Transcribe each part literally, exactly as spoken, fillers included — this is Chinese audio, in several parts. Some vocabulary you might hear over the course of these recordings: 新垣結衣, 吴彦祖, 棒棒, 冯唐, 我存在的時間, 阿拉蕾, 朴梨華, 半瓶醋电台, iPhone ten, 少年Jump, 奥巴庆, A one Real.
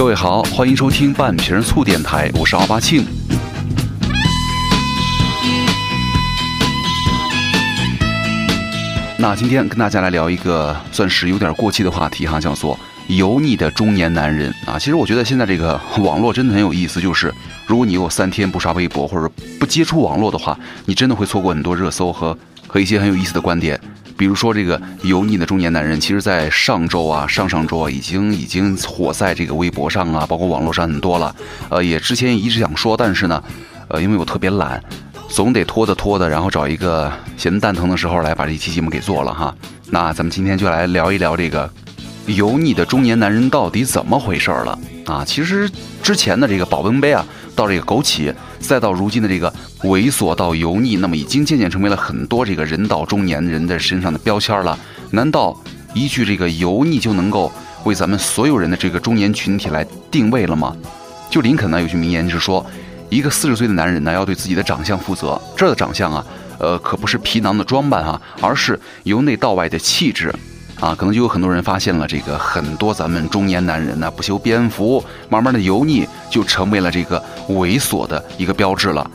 各位好，欢迎收听半瓶醋电台，我是奥巴庆。那今天跟大家来聊一个算是有点过气的话题哈，叫做油腻的中年男人啊。其实我觉得现在这个网络真的很有意思，就是如果你有三天不刷微博或者不接触网络的话，你真的会错过很多热搜和和一些很有意思的观点。比如说这个油腻的中年男人，其实在上周啊上上周啊已经已经火在这个微博上啊，包括网络上很多了。呃也之前一直想说，但是呢呃因为我特别懒，总得拖着拖着，然后找一个闲蛋疼的时候来把这期节目给做了哈。那咱们今天就来聊一聊这个油腻的中年男人到底怎么回事了啊。其实之前的这个保温杯啊，到这个枸杞，再到如今的这个猥琐到油腻，那么已经渐渐成为了很多这个人到中年人的身上的标签了。难道依据这个油腻就能够为咱们所有人的这个中年群体来定位了吗？就林肯呢有句名言是说，一个四十岁的男人呢要对自己的长相负责。这儿的长相啊呃可不是皮囊的装扮啊，而是由内到外的气质啊。可能就有很多人发现了，这个很多咱们中年男人呢、啊、不修边幅，慢慢的油腻就成为了这个猥琐的一个标志了。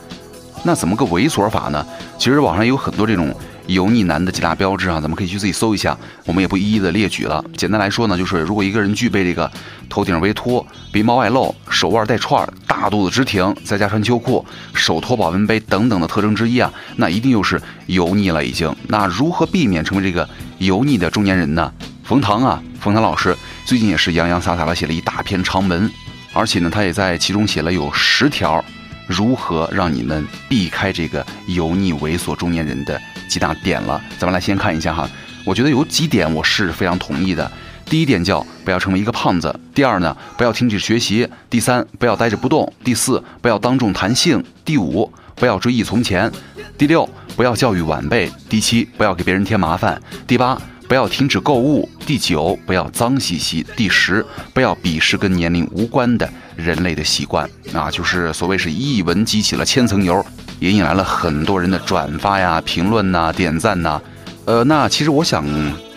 那怎么个猥琐法呢？其实网上有很多这种油腻男的几大标志啊，咱们可以去自己搜一下，我们也不一一的列举了。简单来说呢，就是如果一个人具备这个头顶微秃、鼻毛外露、手腕带串、大肚子直挺，再加穿秋裤、手托保温杯等等的特征之一啊，那一定又是油腻了已经。那如何避免成为这个油腻的中年人呢？冯唐啊，冯唐老师最近也是洋洋洒洒的写了一大篇长文，而且呢，他也在其中写了有十条如何让你们避开这个油腻猥琐中年人的几大点了。咱们来先看一下哈，我觉得有几点我是非常同意的。第一点叫不要成为一个胖子，第二呢不要停止学习，第三不要呆着不动，第四不要当众谈性，第五不要追忆从前，第六不要教育晚辈，第七不要给别人添麻烦，第八不要停止购物，第九不要脏兮兮，第十不要鄙视跟年龄无关的人类的习惯啊，就是所谓是一文激起了千层油，也引来了很多人的转发呀、评论呐、点赞呐。呃，那其实我想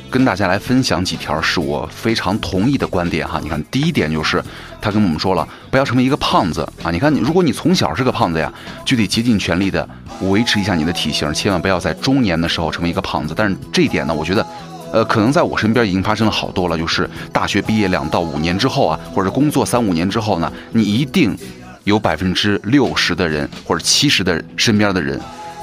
跟大家来分享几条是我非常同意的观点哈。你看，第一点就是他跟我们说了，不要成为一个胖子啊。你看，如果你从小是个胖子呀，就得竭尽全力的维持一下你的体型，千万不要在中年的时候成为一个胖子。但是这一点呢，我觉得。呃，可能在我身边已经发生了好多了，就是大学毕业两到五年之后啊，或者工作三五年之后呢，你一定有百分之六十的人或者七十的身边的人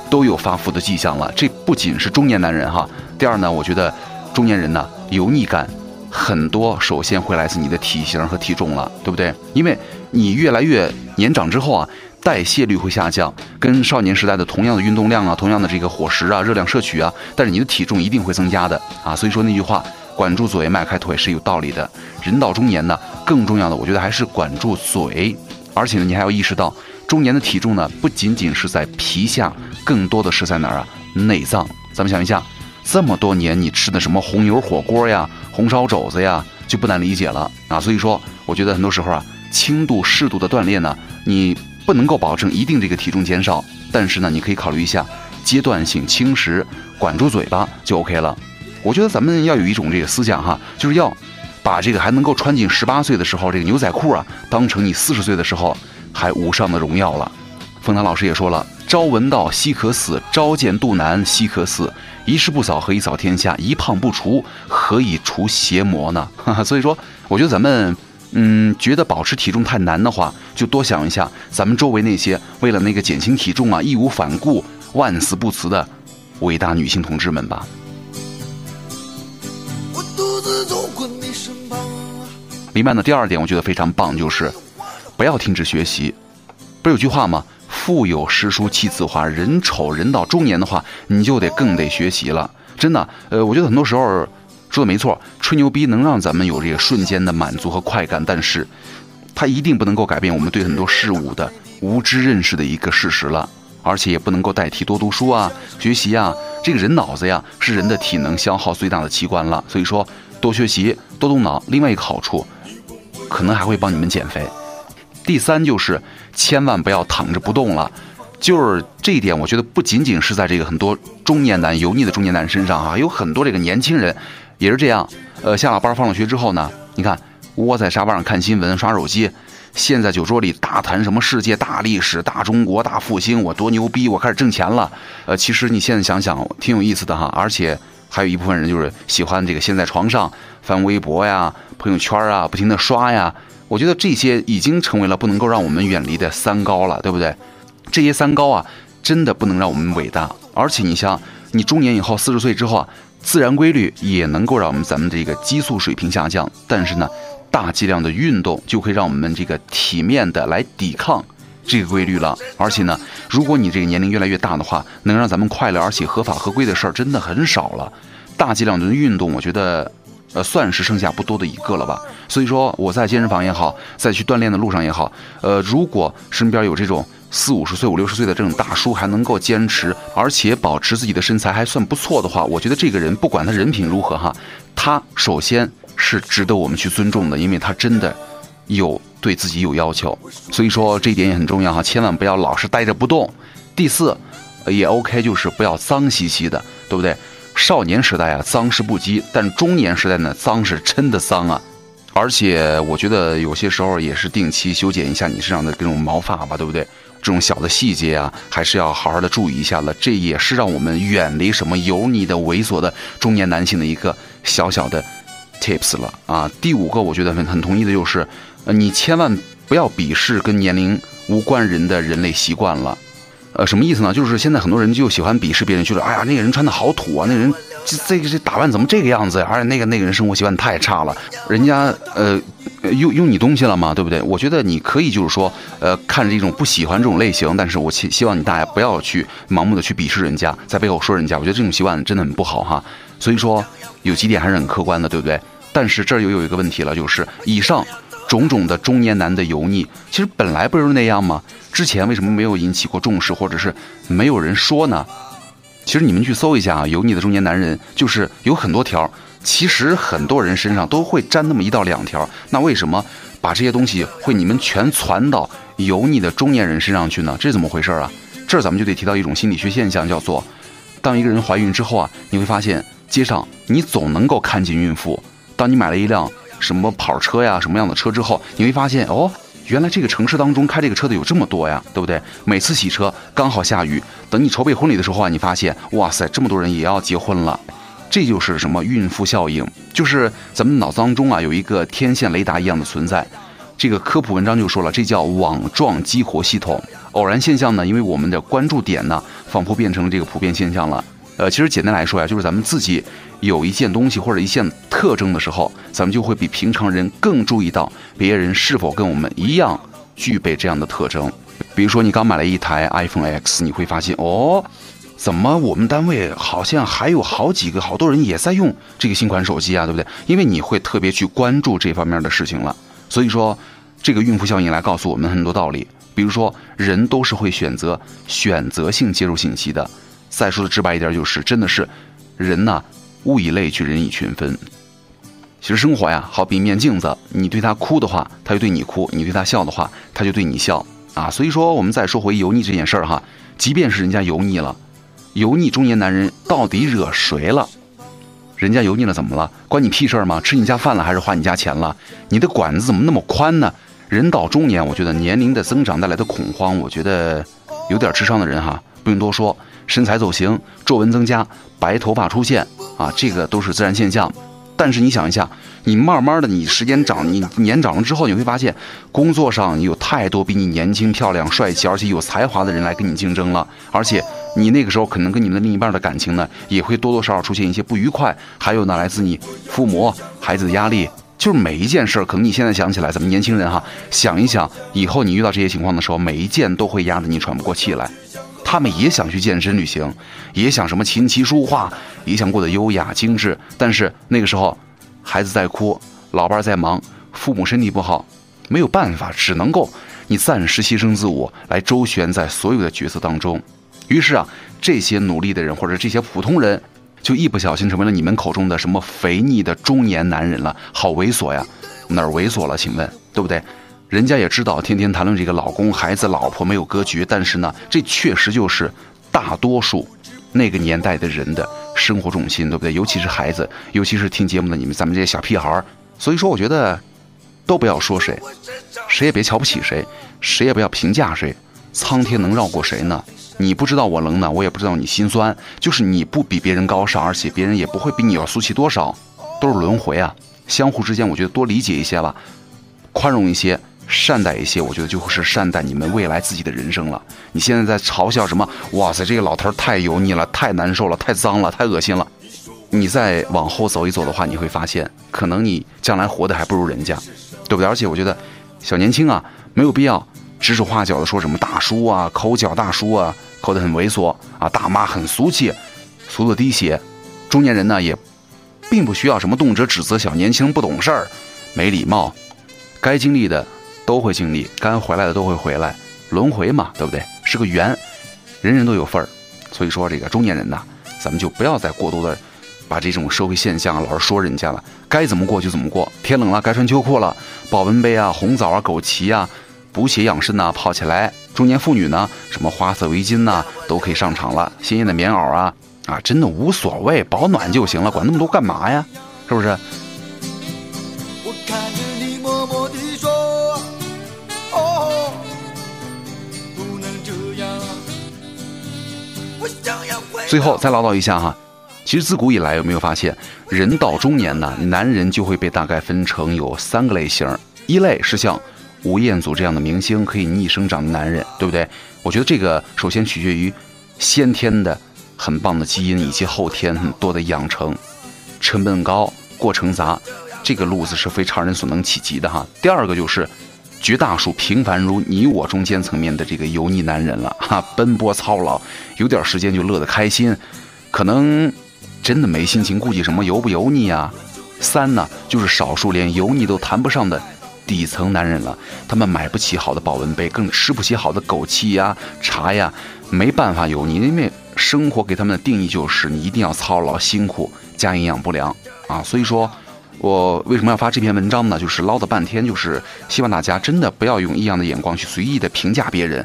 都有发福的迹象了。这不仅是中年男人哈。第二呢，我觉得中年人呢油腻感很多，首先会来自你的体型和体重了，对不对？因为你越来越年长之后啊，代谢率会下降，跟少年时代的同样的运动量啊，同样的这个伙食啊，热量摄取啊，但是你的体重一定会增加的啊。所以说那句话，管住嘴，迈开腿是有道理的。人到中年呢，更重要的我觉得还是管住嘴，而且呢，你还要意识到，中年的体重呢，不仅仅是在皮下，更多的是在哪儿啊？内脏。咱们想一下，这么多年你吃的什么红油火锅呀、红烧肘子呀，就不难理解了啊。所以说，我觉得很多时候啊，轻度、适度的锻炼呢，你不能够保证一定这个体重减少，但是呢你可以考虑一下阶段性轻食，管住嘴巴就 OK 了。我觉得咱们要有一种这个思想哈，就是要把这个还能够穿进十八岁的时候这个牛仔裤啊，当成你四十岁的时候还无上的荣耀了。冯唐老师也说了，朝闻道夕可死，朝见肚腩夕可死，一事不扫何以扫天下，一胖不除何以除邪魔呢所以说我觉得咱们嗯，觉得保持体重太难的话，就多想一下咱们周围那些为了那个减轻体重啊，义无反顾、万死不辞的伟大女性同志们吧。我独自走过你身旁。另外呢，第二点我觉得非常棒，就是不要停止学习。不是有句话吗？腹有诗书气自华，人丑人到中年的话，你就得更得学习了。真的，呃，我觉得很多时候。说的没错，吹牛逼能让咱们有这个瞬间的满足和快感，但是它一定不能够改变我们对很多事物的无知认识的一个事实了，而且也不能够代替多读书啊、学习啊。这个人脑子呀，是人的体能消耗最大的器官了，所以说多学习、多动脑。另外一个好处，可能还会帮你们减肥。第三就是千万不要躺着不动了。就是这一点，我觉得不仅仅是在这个很多中年男、油腻的中年男身上啊，有很多这个年轻人也是这样。呃，下了班放了学之后呢，你看窝在沙发上看新闻、刷手机，现在酒桌里大谈什么世界大历史、大中国、大复兴，我多牛逼，我开始挣钱了。呃，其实你现在想想，挺有意思的哈。而且还有一部分人就是喜欢这个现在床上翻微博呀、朋友圈啊，不停的刷呀。我觉得这些已经成为了不能够让我们远离的三高了，对不对？这些三高啊，真的不能让我们伟大。而且你像你中年以后，四十岁之后啊，自然规律也能够让我们咱们这个激素水平下降，但是呢，大剂量的运动就可以让我们这个体面的来抵抗这个规律了。而且呢，如果你这个年龄越来越大的话，能让咱们快乐而且合法合规的事儿真的很少了。大剂量的运动，我觉得呃算是剩下不多的一个了吧。所以说我在健身房也好，在去锻炼的路上也好，呃如果身边有这种四五十岁五六十岁的这种大叔还能够坚持而且保持自己的身材还算不错的话，我觉得这个人不管他人品如何哈，他首先是值得我们去尊重的，因为他真的有对自己有要求，所以说这一点也很重要哈，千万不要老是待着不动。第四也 OK， 就是不要脏兮兮的，对不对？少年时代啊脏是不羁，但中年时代呢脏是真的脏啊。而且我觉得有些时候也是定期修剪一下你身上的这种毛发吧，对不对？这种小的细节啊还是要好好的注意一下了，这也是让我们远离什么油腻的猥琐的中年男性的一个小小的tips 了啊。第五个我觉得很很同意的就是、呃、你千万不要鄙视跟年龄无关人的人类习惯了。呃什么意思呢？就是现在很多人就喜欢鄙视别人，就是哎呀那个人穿的好土啊，那个人这这个这打扮怎么这个样子呀、啊、而且那个那个人生活习惯太差了，人家呃用用你东西了嘛，对不对？我觉得你可以就是说呃看着一种不喜欢这种类型，但是我希希望你大家不要去盲目的去鄙视人家，在背后说人家，我觉得这种习惯真的很不好哈。所以说有几点还是很客观的，对不对？但是这儿又有一个问题了，就是以上种种的中年男的油腻，其实本来不是那样吗？之前为什么没有引起过重视，或者是没有人说呢？其实你们去搜一下啊，油腻的中年男人就是有很多条，其实很多人身上都会沾那么一到两条，那为什么把这些东西会你们全传到油腻的中年人身上去呢？这是怎么回事啊？这咱们就得提到一种心理学现象，叫做当一个人怀孕之后啊，你会发现街上你总能够看见孕妇，当你买了一辆什么跑车呀什么样的车之后，你会发现哦，原来这个城市当中开这个车的有这么多呀，对不对？每次洗车刚好下雨，等你筹备婚礼的时候啊，你发现哇塞，这么多人也要结婚了。这就是什么孕妇效应，就是咱们脑子当中啊有一个天线雷达一样的存在。这个科普文章就说了，这叫网状激活系统。偶然现象呢，因为我们的关注点呢，仿佛变成了这个普遍现象了。呃，其实简单来说呀，就是咱们自己有一件东西或者一件特征的时候，咱们就会比平常人更注意到别人是否跟我们一样具备这样的特征。比如说你刚买了一台 iPhone ten， 你会发现哦，怎么我们单位好像还有好几个好多人也在用这个新款手机啊，对不对？因为你会特别去关注这方面的事情了。所以说这个孕妇效应来告诉我们很多道理，比如说人都是会选择选择性接受信息的。再说的直白一点，就是真的是人呐、啊，物以类聚，人以群分。其实生活呀，好比一面镜子，你对他哭的话，他就对你哭；你对他笑的话，他就对你笑啊。所以说，我们再说回油腻这件事儿哈，即便是人家油腻了，油腻中年男人到底惹谁了？人家油腻了怎么了？关你屁事儿吗？吃你家饭了还是花你家钱了？你的管子怎么那么宽呢？人到中年，我觉得年龄的增长带来的恐慌，我觉得有点智商的人哈，不用多说。身材走形、皱纹增加、白头发出现啊，这个都是自然现象。但是你想一下，你慢慢的，你时间长，你年长了之后，你会发现，工作上有太多比你年轻、漂亮、帅气，而且有才华的人来跟你竞争了。而且你那个时候可能跟你们的另一半的感情呢，也会多多少少出现一些不愉快，还有呢，来自你父母、孩子的压力。就是每一件事儿，可能你现在想起来，咱们年轻人哈，想一想，以后你遇到这些情况的时候，每一件都会压得你喘不过气来。他们也想去健身旅行，也想什么琴棋书画，也想过得优雅精致，但是那个时候孩子在哭，老伴在忙，父母身体不好，没有办法，只能够你暂时牺牲自我来周旋在所有的角色当中。于是啊，这些努力的人或者这些普通人就一不小心成为了你们口中的什么肥腻的中年男人了。好猥琐呀，哪儿猥琐了请问，对不对？人家也知道天天谈论这个老公孩子老婆没有格局，但是呢，这确实就是大多数那个年代的人的生活重心，对不对？尤其是孩子，尤其是听节目的你们，咱们这些小屁孩。所以说我觉得都不要说谁，谁也别瞧不起谁，谁也不要评价谁。苍天能绕过谁呢？你不知道我冷暖，我也不知道你心酸，就是你不比别人高尚，而且别人也不会比你要俗气多少，都是轮回啊。相互之间我觉得多理解一些吧，宽容一些，善待一些，我觉得就是善待你们未来自己的人生了。你现在在嘲笑什么？哇塞，这个老头太油腻了，太难受了，太脏了，太恶心了。你再往后走一走的话，你会发现可能你将来活得还不如人家，对不对？而且我觉得小年轻啊，没有必要指手画脚的说什么大叔啊，口角大叔啊，口得很猥琐啊，大妈很俗气，俗的滴血。中年人呢，也并不需要什么动辄指责小年轻不懂事儿、没礼貌。该经历的都会经历，该回来的都会回来，轮回嘛，对不对？是个缘，人人都有份儿。所以说这个中年人呢，咱们就不要再过多的把这种社会现象老是说人家了，该怎么过就怎么过。天冷了该穿秋裤了，保温杯啊、红枣啊、枸杞啊，补血养肾啊，跑起来。中年妇女呢，什么花色围巾呐、啊，都可以上场了，鲜艳的棉袄啊，啊，真的无所谓，保暖就行了，管那么多干嘛呀？是不是？我看着你默默地说，哦，不能这样，我想要回。最后再唠叨一下哈。其实自古以来，有没有发现人到中年呢，男人就会被大概分成有三个类型。一类是像吴彦祖这样的明星，可以逆生长的男人，对不对？我觉得这个首先取决于先天的很棒的基因，以及后天很多的养成，成本高，过程杂，这个路子是非常人所能企及的哈。第二个就是绝大数平凡如你我中间层面的这个油腻男人了哈，奔波操劳，有点时间就乐得开心，可能真的没心情顾忌什么油不油腻啊。三呢，就是少数连油腻都谈不上的底层男人了，他们买不起好的保温杯，更吃不起好的枸杞呀、茶呀，没办法油腻，因为生活给他们的定义就是你一定要操劳辛苦加营养不良啊。所以说我为什么要发这篇文章呢？就是唠叨半天，就是希望大家真的不要用异样的眼光去随意的评价别人，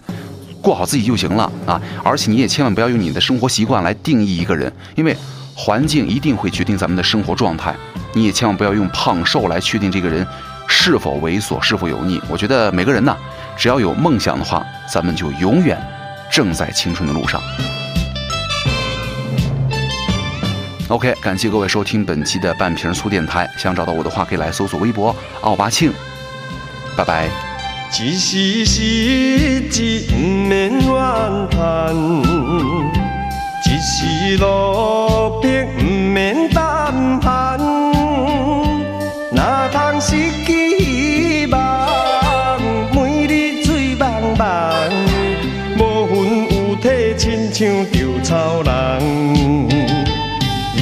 过好自己就行了啊。而且你也千万不要用你的生活习惯来定义一个人，因为环境一定会决定咱们的生活状态，你也千万不要用胖瘦来确定这个人是否猥琐，是否油腻。我觉得每个人呢，只要有梦想的话，咱们就永远正在青春的路上。 OK， 感谢各位收听本期的半瓶醋电台，想找到我的话可以来搜索微博奥巴庆，拜拜。一时失志不免怨叹，一时落魄不免胆寒，哪通失去希望？每日醉茫茫，无魂有体，亲像稻草人。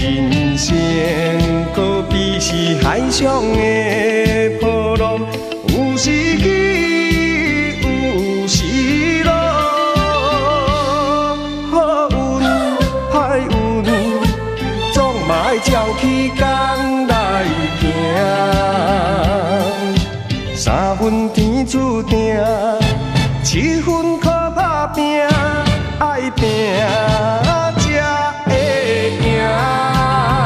人生可比是海上的波浪，有时起，有时落。照起工来行，三分天注定，七分靠打拼，爱拼才会赢。一时失志不免怨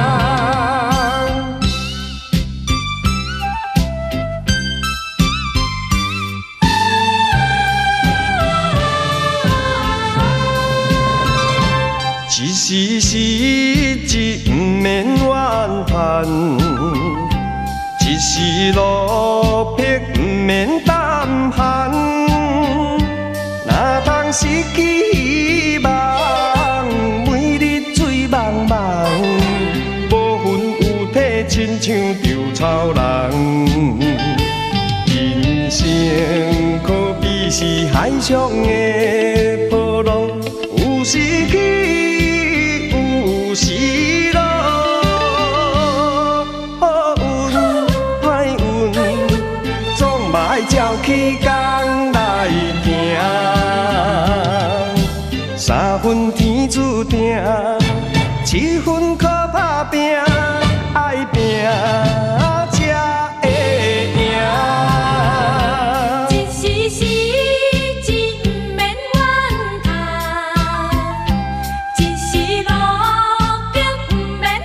叹，一时落魄不免胆寒，哪通失去希望？每日醉茫茫，无魂有体，亲像稻草人。人生可比是海上的波浪，有时起。有时落，好运歹运，总嘛要照起工来行。三分天注定，七分靠打拼，爱拼才会赢。一时失志不免怨叹，一时落。Bye.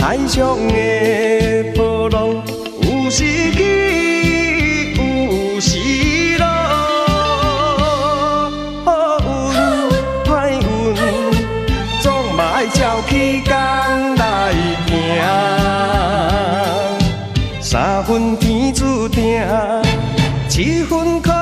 海上的波浪，有时起，有时落，好运歹运，总嘛爱照起工来行。三分天注定，七分靠。